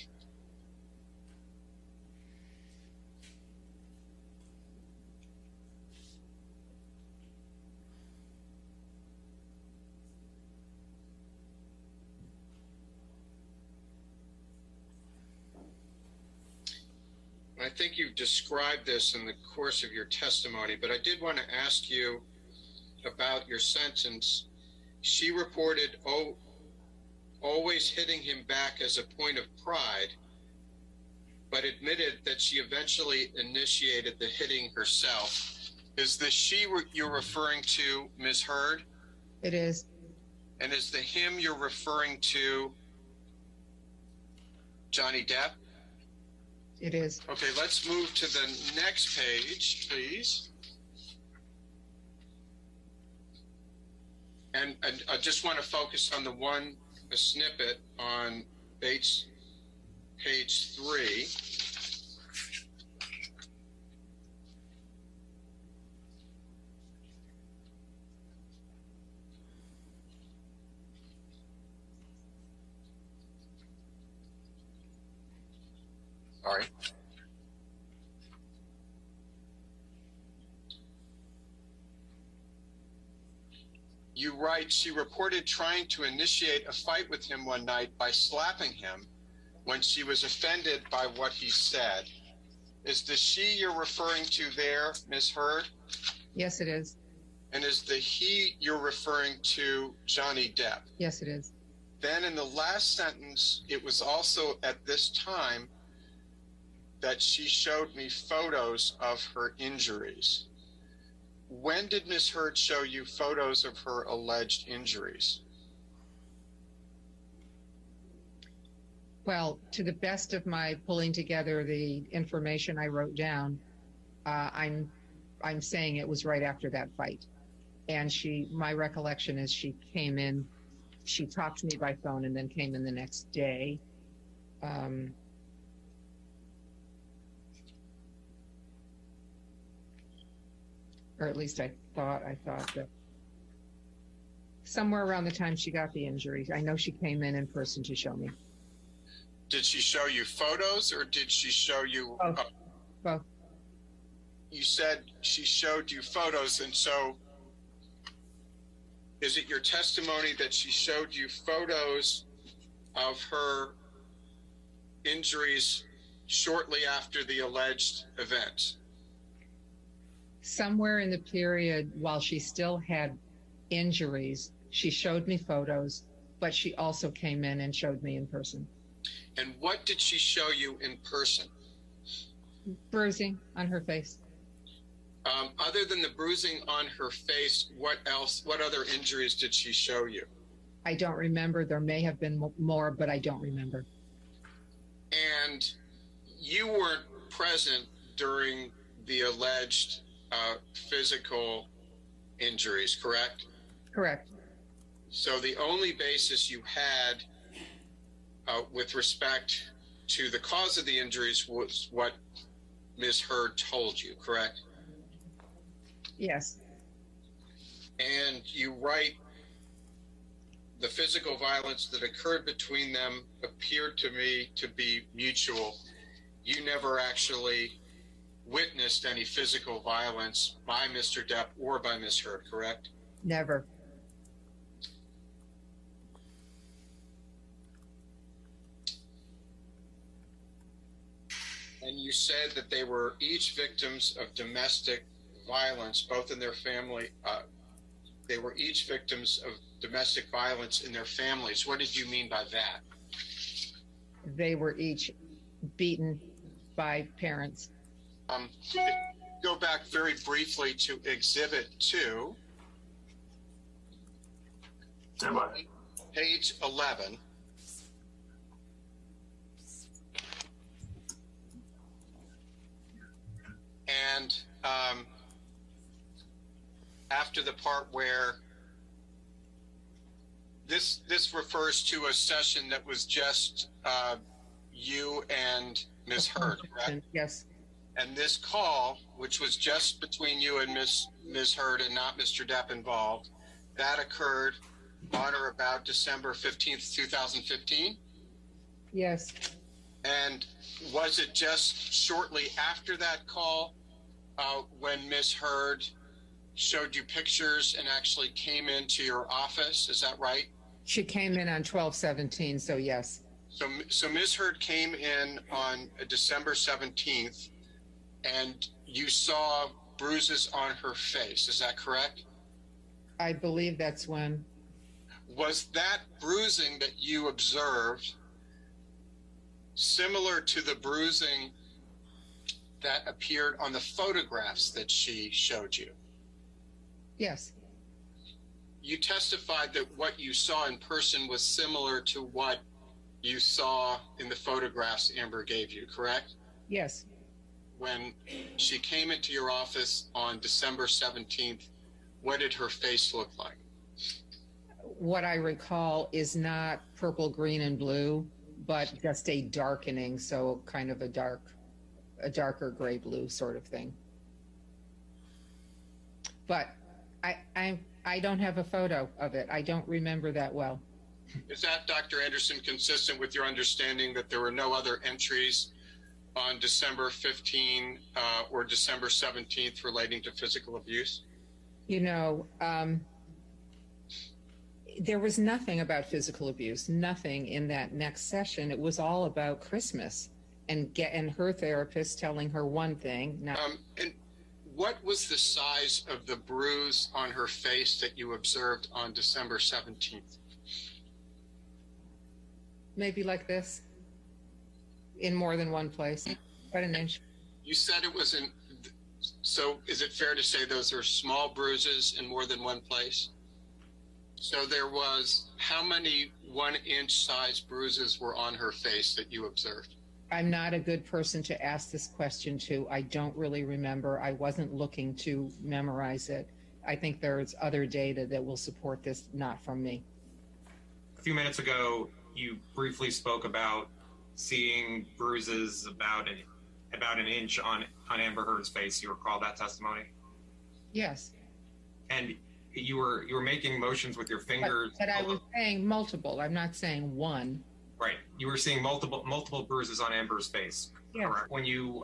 I think you've described this in the course of your testimony, but I did want to ask you about your sentence. She reported, "Oh, always hitting him back as a point of pride," but admitted that she eventually initiated the hitting herself. Is the she you're referring to Ms. Heard? It is. And is the him you're referring to Johnny Depp? It is. Okay, let's move to the next page, please. And I just want to focus on the one snippet on page 3. Sorry. You write, she reported trying to initiate a fight with him one night by slapping him when she was offended by what he said. Is the she you're referring to there, Ms. Heard? Yes, it is. And is the he you're referring to Johnny Depp? Yes, it is. Then in the last sentence, it was also at this time that she showed me photos of her injuries. When did Ms. Heard show you photos of her alleged injuries? Well, to the best of my pulling together the information I wrote down, I'm saying it was right after that fight. And my recollection is she came in, she talked to me by phone and then came in the next day. Or at least I thought that. somewhere around the time she got the injury. I know she came in person to show me. Did she show you photos or did she show you? Both. Both. You said she showed you photos, and so is it your testimony that she showed you photos of her injuries shortly after the alleged event? Somewhere in the period while she still had injuries, she showed me photos, but she also came in and showed me in person. And what did she show you in person? Bruising on her face. Other than the bruising on her face, what else, what other injuries did she show you? I don't remember. There may have been more, but I don't remember. And you weren't present during the alleged physical injuries, correct? Correct. So the only basis you had with respect to the cause of the injuries was what Ms. Heard told you, correct? Yes. And you write, the physical violence that occurred between them appeared to me to be mutual. You never actually witnessed any physical violence by Mr. Depp or by Ms. Heard, correct? Never. And you said that they were each victims of domestic violence, both in their family. They were each victims of domestic violence in their families. What did you mean by that? They were each beaten by parents. Go back very briefly to Exhibit 2. Page 11. And after the part where this refers to a session that was just you and Ms. Heard, correct? Yes. And this call, which was just between you and Ms. Heard and not Mr. Depp involved, that occurred on or about December 15th, 2015? Yes. And was it just shortly after that call when Ms. Heard showed you pictures and actually came into your office? Is that right? She came in on 12/17, so yes. So Ms. Heard came in on December 17th, and you saw bruises on her face. Is that correct? I believe that's when. Was that bruising that you observed similar to the bruising that appeared on the photographs that she showed you? Yes. You testified that what you saw in person was similar to what you saw in the photographs Amber gave you, correct? Yes. When she came into your office on December 17th, what did her face look like? What I recall is not purple, green, and blue, but just a darkening, so kind of a darker gray blue sort of thing. But I don't have a photo of it. I don't remember that well. Is that, Dr. Anderson, consistent with your understanding that there were no other entries on December 15 or December 17th relating to physical abuse? You know, there was nothing about physical abuse, nothing in that next session. It was all about Christmas and her therapist telling her one thing. And what was the size of the bruise on her face that you observed on December 17th? Maybe like this. In more than one place, about an inch. You said it was in, so is it fair to say those are small bruises in more than one place? So there was, how many 1-inch size bruises were on her face that you observed? I'm not a good person to ask this question to. I don't really remember. I wasn't looking to memorize it. I think there's other data that will support this, not from me. A few minutes ago, you briefly spoke about seeing bruises about an inch on Amber Heard's face. You recall that testimony? Yes. And you were making motions with your fingers. But I was saying multiple. I'm not saying one. Right. You were seeing multiple bruises on Amber's face. Yes. Correct. When you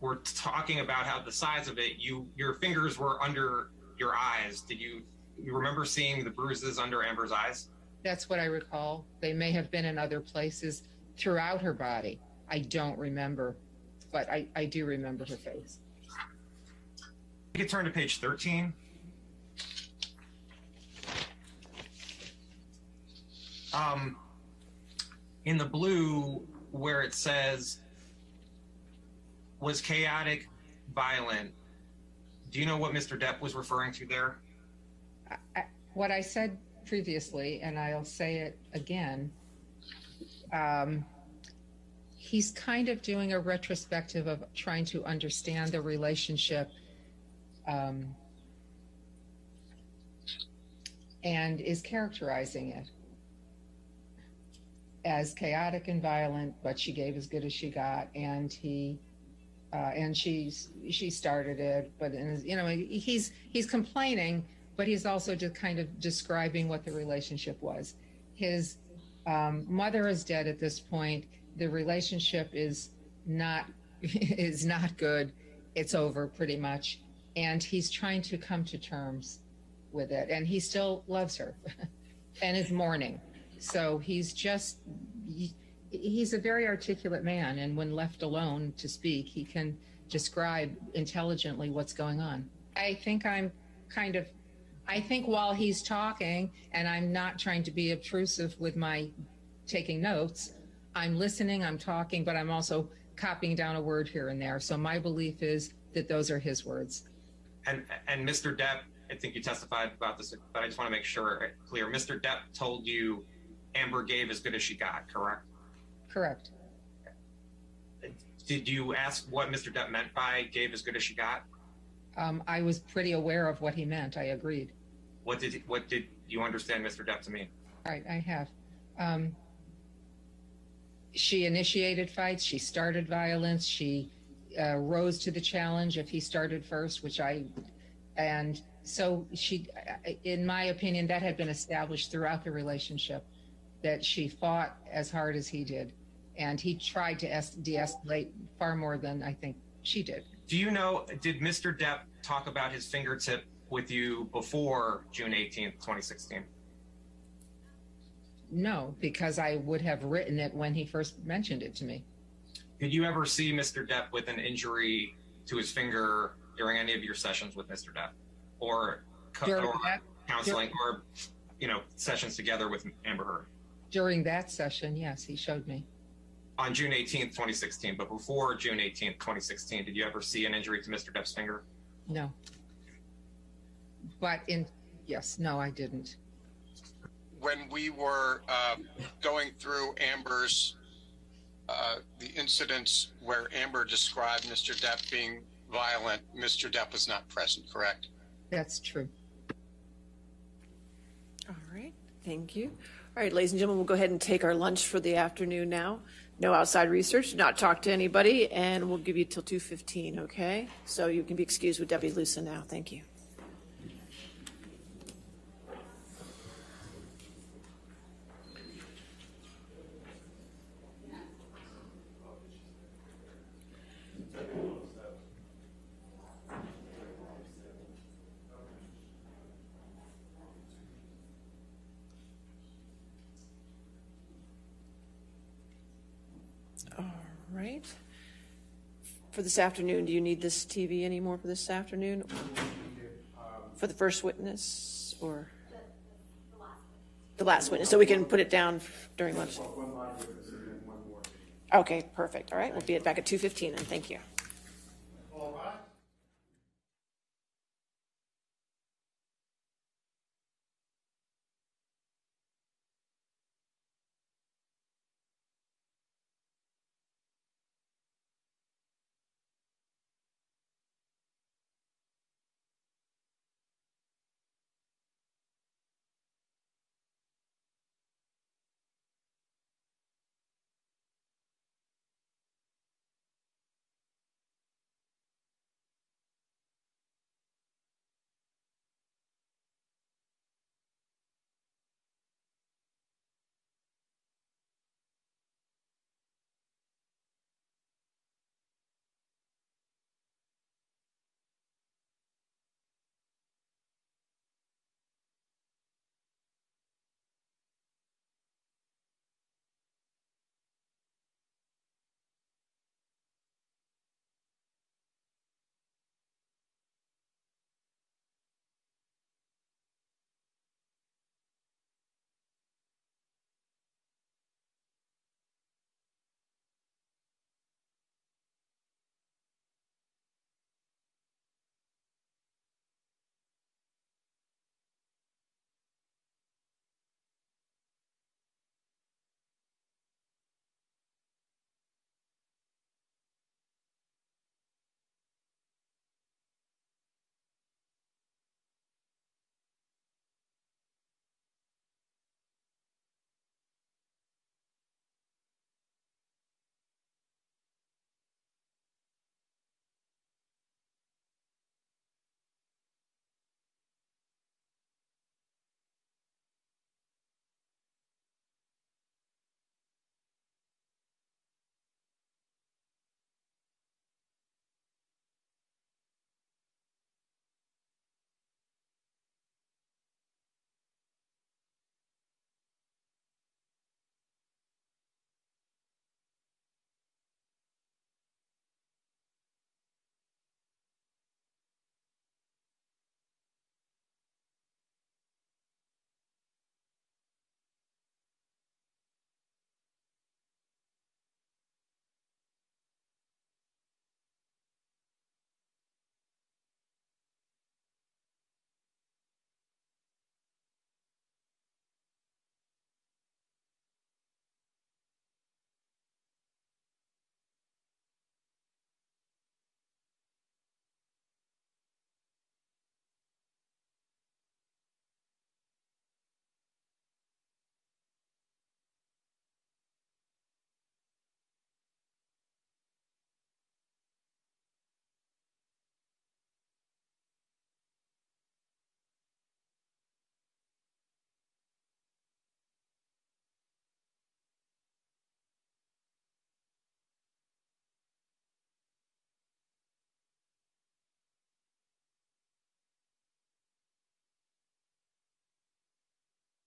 were talking about how the size of it, your fingers were under your eyes. Did you remember seeing the bruises under Amber's eyes? That's what I recall. They may have been in other places throughout her body. I don't remember, but I do remember her face. You could turn to page 13. In the blue, where it says, was chaotic, violent. Do you know what Mr. Depp was referring to there? What I said previously, and I'll say it again, he's kind of doing a retrospective of trying to understand the relationship, and is characterizing it as chaotic and violent, but she gave as good as she got, and he and she started it, but you know, he's complaining, but he's also just kind of describing what the relationship was. His mother is dead at this point. The relationship is not good. It's over pretty much. And he's trying to come to terms with it. And he still loves her and is mourning. So he's just, he's a very articulate man. And when left alone to speak, he can describe intelligently what's going on. I think I think while he's talking, and I'm not trying to be obtrusive with my taking notes, I'm listening, I'm talking, but I'm also copying down a word here and there. So my belief is that those are his words. And Mr. Depp, I think you testified about this, but I just want to make sure it's clear. Mr. Depp told you Amber gave as good as she got, correct? Correct. Did you ask what Mr. Depp meant by gave as good as she got? I was pretty aware of what he meant. I agreed. What did you understand Mr. Depp to mean? All right, I have. She initiated fights. She started violence. She rose to the challenge if he started first, and so she, in my opinion, that had been established throughout the relationship, that she fought as hard as he did, and he tried to de-escalate far more than I think she did. Do you know, did Mr. Depp talk about his fingertip with you before June 18th, 2016? No, because I would have written it when he first mentioned it to me. Did you ever see Mr. Depp with an injury to his finger during any of your sessions with Mr. Depp? Or counseling or, you know, sessions together with Amber Heard? During that session, yes, he showed me. On June 18th, 2016, but before June 18th, 2016, did you ever see an injury to Mr. Depp's finger? No. No, I didn't. When we were going through Amber's, the incidents where Amber described Mr. Depp being violent, Mr. Depp was not present, correct? That's true. All right, thank you. All right, ladies and gentlemen, we'll go ahead and take our lunch for the afternoon now. No outside research, do not talk to anybody, and we'll give you till 2:15, okay? So you can be excused with Deputy Lusa now. Thank you. Right. For this afternoon, do you need this TV anymore for this afternoon? For the first witness or? The last witness, so we can put it down during lunch. Okay, perfect. All right, we'll be back at 2:15 then. Thank you.